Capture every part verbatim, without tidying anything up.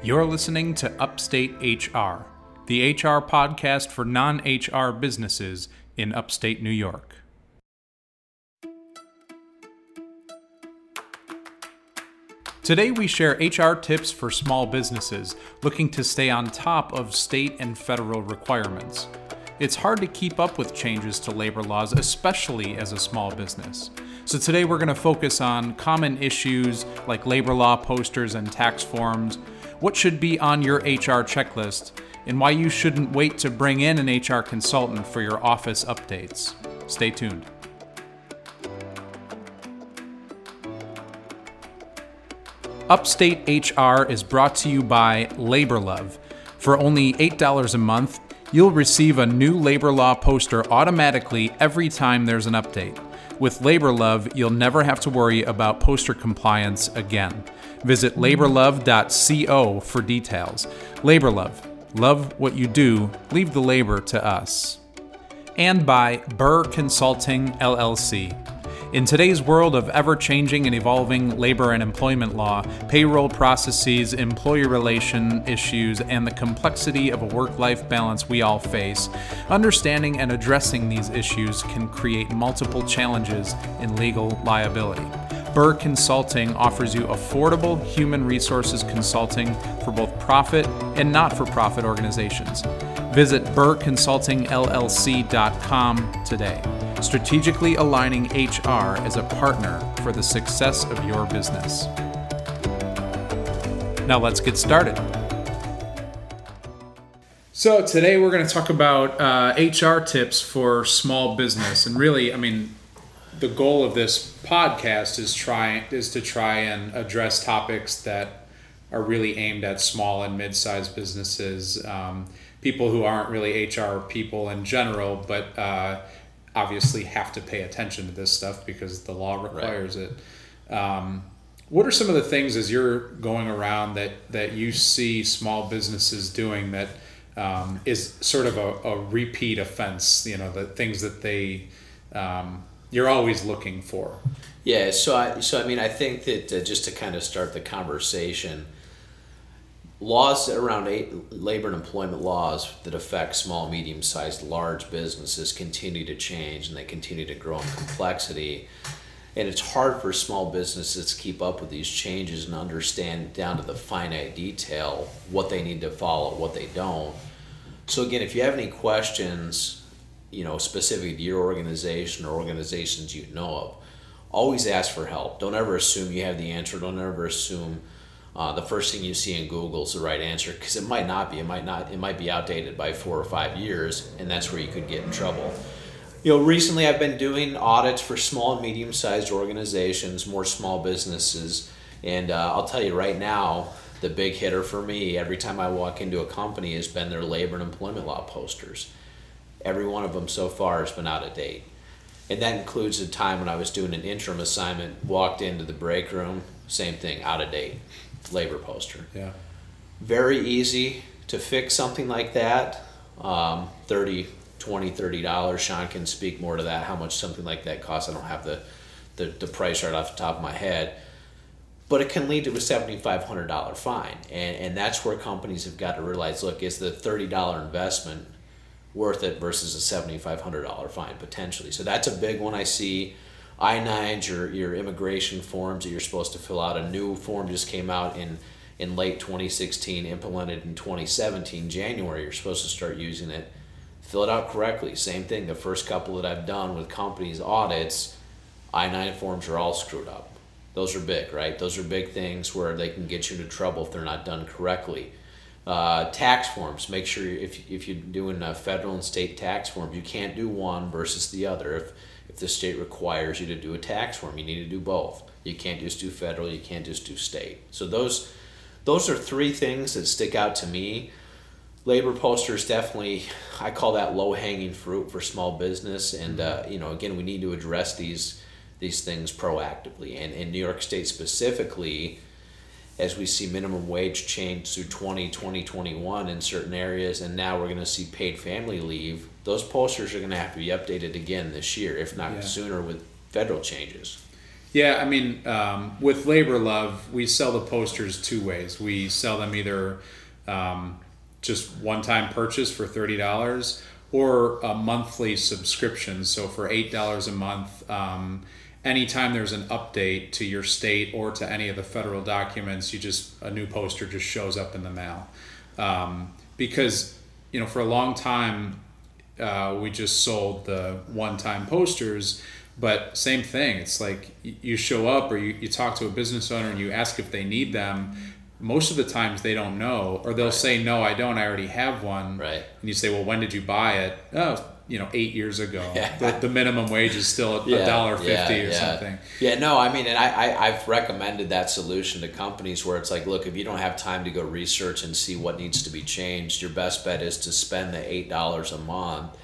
You're listening to Upstate H R, the H R podcast for non-H R businesses in upstate New York. Today we share H R tips for small businesses looking to stay on top of state and federal requirements. It's hard to keep up with changes to labor laws, especially as a small business. So today we're going to focus on common issues like labor law posters and tax forms, what should be on your H R checklist, and why you shouldn't wait to bring in an H R consultant for your office updates. Stay tuned. Upstate H R is brought to you by Labor Love. For only eight dollars a month, you'll receive a new labor law poster automatically every time there's an update. With Labor Love, you'll never have to worry about poster compliance again. Visit labor love dot co for details. Labor Love, love what you do, leave the labor to us. And by Burr Consulting, L L C. In today's world of ever-changing and evolving labor and employment law, payroll processes, employee relation issues, and the complexity of a work-life balance we all face, understanding and addressing these issues can create multiple challenges in legal liability. Burr Consulting offers you affordable human resources consulting for both profit and not-for-profit organizations. Visit burr consulting l l c dot com today. Strategically aligning H R as a partner for the success of your business. Now let's get started. So today we're going to talk about uh, H R tips for small business, and really, I mean, the goal of this podcast is try is to try and address topics that are really aimed at small and mid-sized businesses, um, people who aren't really H R people in general, but uh, obviously have to pay attention to this stuff because the law requires right. it. Um, what are some of the things as you're going around that, that you see small businesses doing that um, is sort of a, a repeat offense, you know, the things that they, um, you're always looking for? Yeah. So I, so I mean, I think that uh, just to kind of start the conversation, laws around labor and employment laws that affect small, medium-sized, large businesses continue to change, and they continue to grow in complexity. And it's hard for small businesses to keep up with these changes and understand down to the finite detail what they need to follow, what they don't. So again, if you have any questions, you know, specific to your organization or organizations you know of, always ask for help. Don't ever assume you have the answer. Don't ever assume Uh, the first thing you see in Google is the right answer, because it might not be. It might not. It might be outdated by four or five years, and that's where you could get in trouble. You know, recently I've been doing audits for small and medium-sized organizations, more small businesses, and uh, I'll tell you right now, the big hitter for me every time I walk into a company has been their labor and employment law posters. Every one of them so far has been out of date, and that includes the time when I was doing an interim assignment, walked into the break room, same thing, out of date. Labor poster. Yeah. Very easy to fix something like that. Um, thirty, twenty, thirty dollars. Sean can speak more to that, how much something like that costs. I don't have the, the, the price right off the top of my head. But it can lead to a seven thousand five hundred dollars fine. And, and that's where companies have got to realize, look, is the thirty dollars investment worth it versus a seven thousand five hundred dollars fine potentially? So that's a big one I see. I nines, your your immigration forms that you're supposed to fill out. A new form just came out in, in late twenty sixteen, implemented in twenty seventeen, January. You're supposed to start using it. Fill it out correctly. Same thing, the first couple that I've done with companies' audits, I nine forms are all screwed up. Those are big, right? Those are big things where they can get you into trouble if they're not done correctly. Uh, tax forms, make sure if, if you're doing a federal and state tax form, you can't do one versus the other. If If the state requires you to do a tax form, you need to do both. You can't just do federal, you can't just do state. So those those are three things that stick out to me. Labor posters, definitely, I call that low-hanging fruit for small business. And uh, you know, again, we need to address these these things proactively. And in New York State specifically, as we see minimum wage change through twenty twenty, twenty-one in certain areas, and now we're gonna see paid family leave, those posters are gonna have to be updated again this year, if not yeah. sooner with federal changes. Yeah, I mean, um, with Labor Love, we sell the posters two ways. We sell them either um, just one-time purchase for thirty dollars or a monthly subscription. So for eight dollars a month, um, anytime there's an update to your state or to any of the federal documents, you just a new poster just shows up in the mail. Um, because, you know, for a long time, uh, we just sold the one-time posters. But same thing, it's like you show up or you, you talk to a business owner and you ask if they need them. Most of the times they don't know, or they'll right. say, no, I don't, I already have one. Right. And you say, well, when did you buy it? Oh, you know, eight years ago. Yeah. The, the minimum wage is still a dollar fifty yeah, yeah, or yeah. something. Yeah, no, I mean, and I, I, I've recommended that solution to companies where it's like, look, if you don't have time to go research and see what needs to be changed, your best bet is to spend the eight dollars a month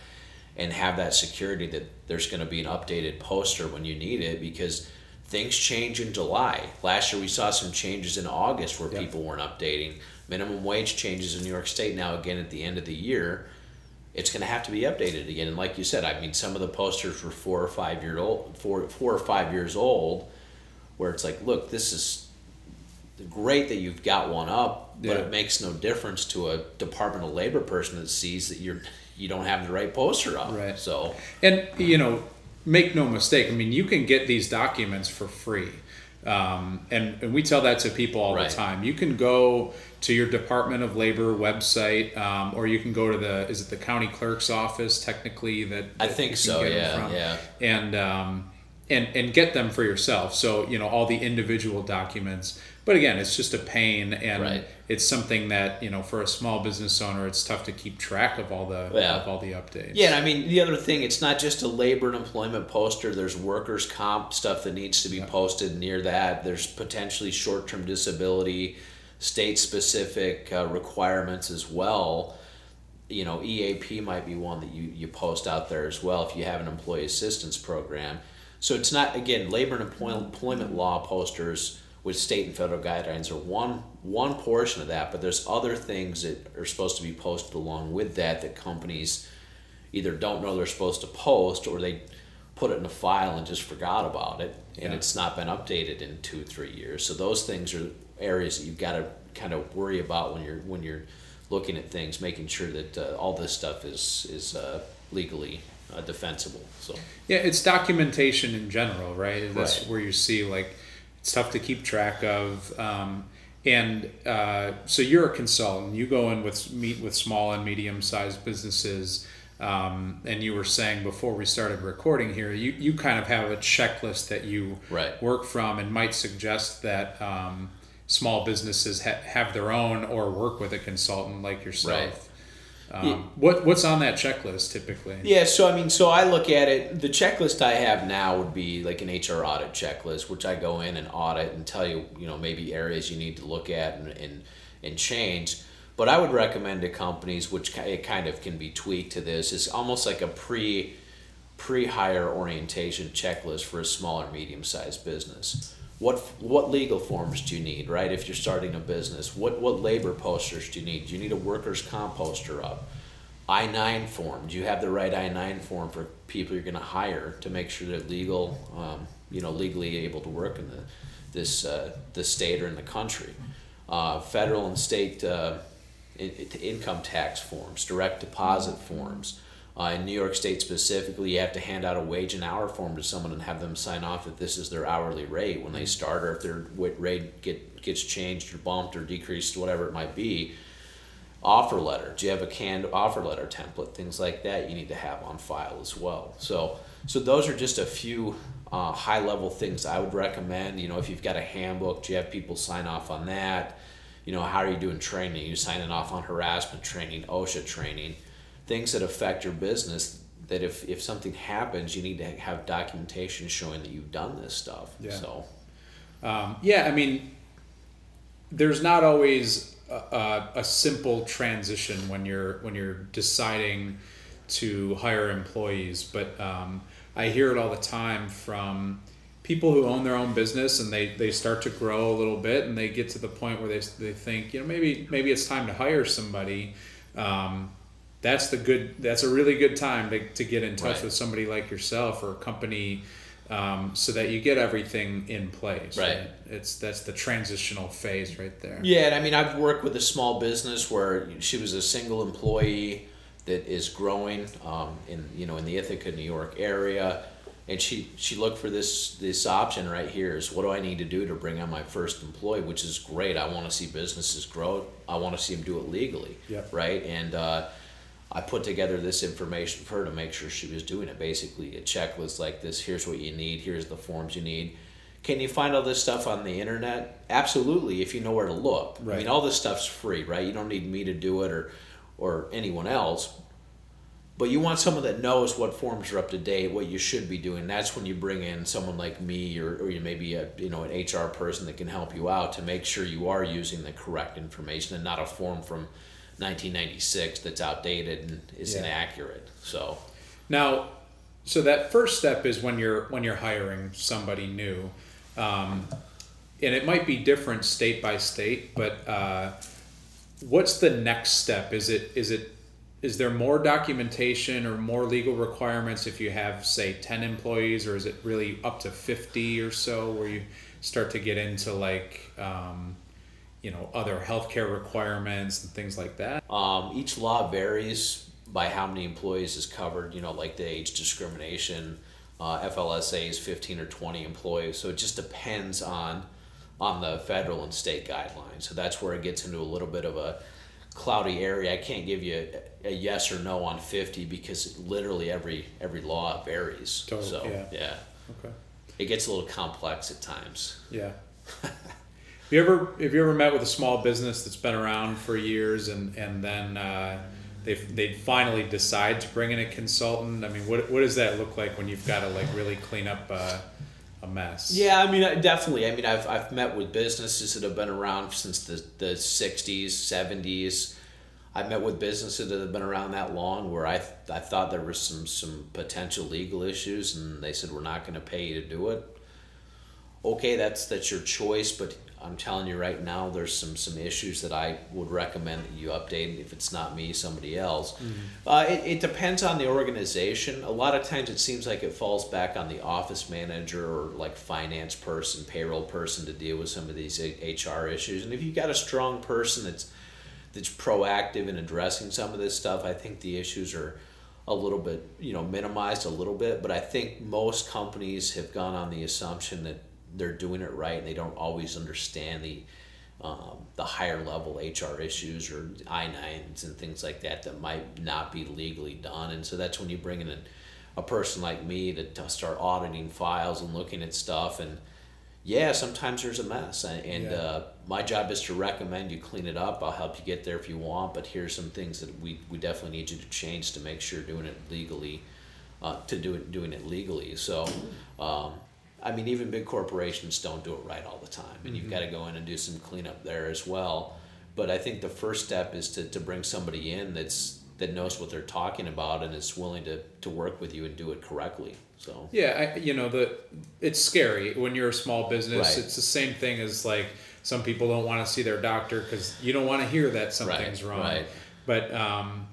and have that security that there's going to be an updated poster when you need it, because things change in July. Last year we saw some changes in August where yep. people weren't updating. Minimum wage changes in New York State now again at the end of the year. It's going to have to be updated again. And like you said, I mean, some of the posters were four or five year old, four, four or five years old, where it's like, look, this is great that you've got one up, yeah. but it makes no difference to a Department of Labor person that sees that you're you don't have the right poster up. Right. So, and you know, make no mistake. I mean, you can get these documents for free. Um, and, and we tell that to people all right. the time. You can go to your Department of Labor website, um, or you can go to the, is it the county clerk's office technically that, that I think so. Yeah. Yeah. And, um, and, and get them for yourself. So, you know, all the individual documents, but again, it's just a pain, and right. it's something that, you know, for a small business owner, it's tough to keep track of all the yeah. of all the updates. Yeah, and I mean, the other thing, it's not just a labor and employment poster. There's workers' comp stuff that needs to be yeah. posted near that. There's potentially short-term disability, state-specific uh, requirements as well. You know, E A P might be one that you, you post out there as well if you have an employee assistance program. So it's not, again, labor and employment law posters with state and federal guidelines are one one portion of that, but there's other things that are supposed to be posted along with that that companies either don't know they're supposed to post, or they put it in a file and just forgot about it, and yeah. it's not been updated in two, three years. So those things are areas that you've got to kind of worry about when you're when you're looking at things, making sure that uh, all this stuff is, is uh, legally uh, defensible. So yeah, it's documentation in general, right? That's right. Where you see, like, it's tough to keep track of, um, and uh, so you're a consultant. You go in with meet with small and medium-sized businesses, um, and you were saying before we started recording here, you, you kind of have a checklist that you right. work from, and might suggest that um, small businesses ha- have their own or work with a consultant like yourself. Right. Um, yeah. What what's on that checklist typically? Yeah, so I mean, so I look at it. The checklist I have now would be like an H R audit checklist, which I go in and audit and tell you, you know, maybe areas you need to look at and and, and change. But I would recommend to companies, which it kind of can be tweaked to this, is almost like a pre pre hire orientation checklist for a small or medium sized business. What what legal forms do you need, right, if you're starting a business? What what labor posters do you need? Do you need a workers' comp poster up? I nine form. Do you have the right I nine form for people you're going to hire to make sure they're legal, um, you know, legally able to work in the this uh, the state or in the country? Uh, federal and state uh, in, income tax forms, direct deposit forms. Uh, in New York State specifically, you have to hand out a wage and hour form to someone and have them sign off that this is their hourly rate when they start, or if their rate get, gets changed or bumped or decreased, whatever it might be. Offer letter. Do you have a canned offer letter template? Things like that you need to have on file as well. So so those are just a few uh, high-level things I would recommend. You know, if you've got a handbook, do you have people sign off on that? You know, how are you doing training? Are you signing off on harassment training, OSHA training? Things that affect your business, that if, if something happens, you need to have documentation showing that you've done this stuff. Yeah. So, um, yeah, I mean, there's not always a, a simple transition when you're when you're deciding to hire employees, but um, I hear it all the time from people who own their own business, and they, they start to grow a little bit, and they get to the point where they they think, you know, maybe maybe it's time to hire somebody. Um, That's the good. That's a really good time to, to get in touch right. with somebody like yourself, or a company um, so that you get everything in place. Right. right? It's that's the transitional phase right there. Yeah, and I mean, I've worked with a small business where she was a single employee that is growing um, in you know in the Ithaca, New York area, and she she looked for this this option right here is what do I need to do to bring on my first employee, which is great. I want to see businesses grow. I want to see them do it legally. Yeah. Right. And uh, I put together this information for her to make sure she was doing it. Basically, a checklist like this: here's what you need, here's the forms you need. Can you find all this stuff on the internet? Absolutely, if you know where to look. Right. I mean, all this stuff's free, right? You don't need me to do it or or anyone else. But you want someone that knows what forms are up to date, what you should be doing. That's when you bring in someone like me, or or you maybe a you know an H R person that can help you out to make sure you are using the correct information and not a form from nineteen ninety-six that's outdated and is yeah. inaccurate. So now, so that first step is when you're when you're hiring somebody new, um, and it might be different state by state. But uh, what's the next step? Is it is it is there more documentation or more legal requirements if you have, say, ten employees, or is it really up to fifty or so where you start to get into like Um, you know, other healthcare requirements and things like that? Um, each law varies by how many employees is covered, you know, like the age discrimination, uh, F L S A is fifteen or twenty employees. So it just depends on on the federal and state guidelines. So that's where it gets into a little bit of a cloudy area. I can't give you a, a yes or no on fifty because literally every every law varies. Totally, so yeah. yeah. Okay. It gets a little complex at times. Yeah. Have you ever have you ever met with a small business that's been around for years and and then uh, they they finally decide to bring in a consultant? I mean, what what does that look like when you've got to like really clean up uh, a mess? Yeah, I mean, definitely. I mean, I've I've met with businesses that have been around since the the sixties, seventies. I've met with businesses that have been around that long where I I thought there was some some potential legal issues and they said we're not going to pay you to do it. Okay, that's that's your choice, but I'm telling you right now, there's some some issues that I would recommend that you update. If it's not me, somebody else. Mm-hmm. Uh, it, it depends on the organization. A lot of times it seems like it falls back on the office manager or like finance person, payroll person to deal with some of these H R issues. And if you've got a strong person that's that's proactive in addressing some of this stuff, I think the issues are a little bit, you know, minimized a little bit. But I think most companies have gone on the assumption that they're doing it right and they don't always understand the um, the higher level H R issues or I nines and things like that that might not be legally done. And so that's when you bring in a, a person like me to, to start auditing files and looking at stuff. And yeah, sometimes there's a mess. And, and yeah. uh, my job is to recommend you clean it up. I'll help you get there if you want, but here's some things that we, we definitely need you to change to make sure you're doing it legally, uh, to do it, doing it legally. So, um, I mean, even big corporations don't do it right all the time, and you've mm-hmm. got to go in and do some cleanup there as well. But I think the first step is to, to bring somebody in that's that knows what they're talking about and is willing to, to work with you and do it correctly. So yeah, I, you know, the it's scary when you're a small business. Right. It's the same thing as like some people don't want to see their doctor because you don't want to hear that something's right. wrong. Right. But um,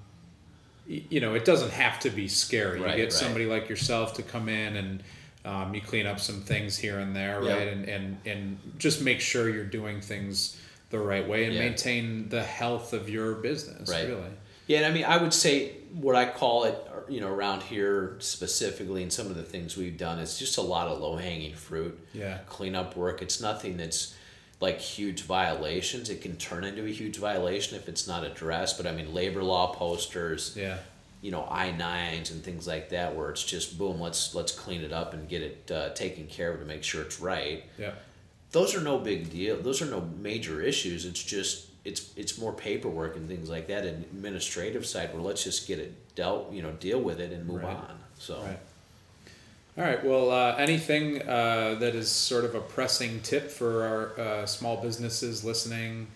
you know, it doesn't have to be scary. Right, you get right. somebody like yourself to come in and. Um, you clean up some things here and there, right? Yep. And, and and just make sure you're doing things the right way and yeah. maintain the health of your business, right. really. Yeah, and I mean, I would say what I call it, you know, around here specifically and some of the things we've done is just a lot of low-hanging fruit, yeah. cleanup work. It's nothing that's like huge violations. It can turn into a huge violation if it's not addressed. But I mean, labor law posters, yeah. you know, I nines and things like that, where it's just boom, let's let's clean it up and get it uh, taken care of to make sure it's right. Yeah, those are no big deal. Those are no major issues. It's just it's it's more paperwork and things like that, and administrative side where let's just get it dealt, you know, deal with it and move right. on. So, right. all right. Well, uh, anything uh, that is sort of a pressing tip for our uh, small businesses listening,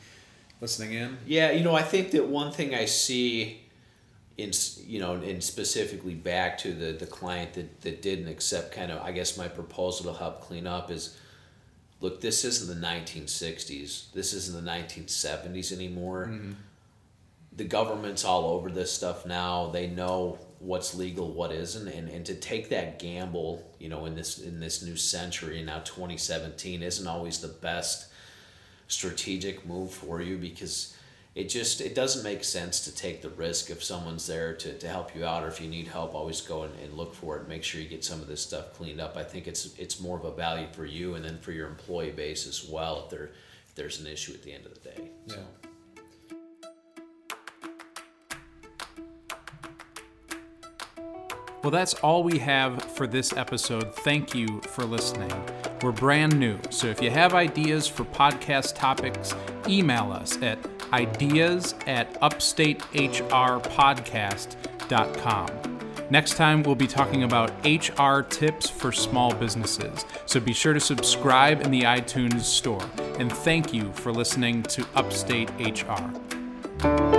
listening in? Yeah, you know, I think that one thing I see. In you know, and specifically back to the, the client that, that didn't accept kind of, I guess my proposal to help clean up is, look, this isn't the nineteen sixties. This isn't the nineteen seventies anymore. Mm-hmm. The government's all over this stuff now. They know what's legal, what isn't, and, and to take that gamble, you know, in this in this new century, now twenty seventeen, isn't always the best strategic move for you, because it just it doesn't make sense to take the risk if someone's there to, to help you out, or if you need help, always go and, and look for it and make sure you get some of this stuff cleaned up. I think it's it's more of a value for you and then for your employee base as well if there if there's an issue at the end of the day. Yeah. So. Well, that's all we have for this episode. Thank you for listening. We're brand new, so if you have ideas for podcast topics, email us at ideas at upstate h r podcast dot com. Next time, we'll be talking about H R tips for small businesses, so be sure to subscribe in the iTunes store. And thank you for listening to Upstate H R.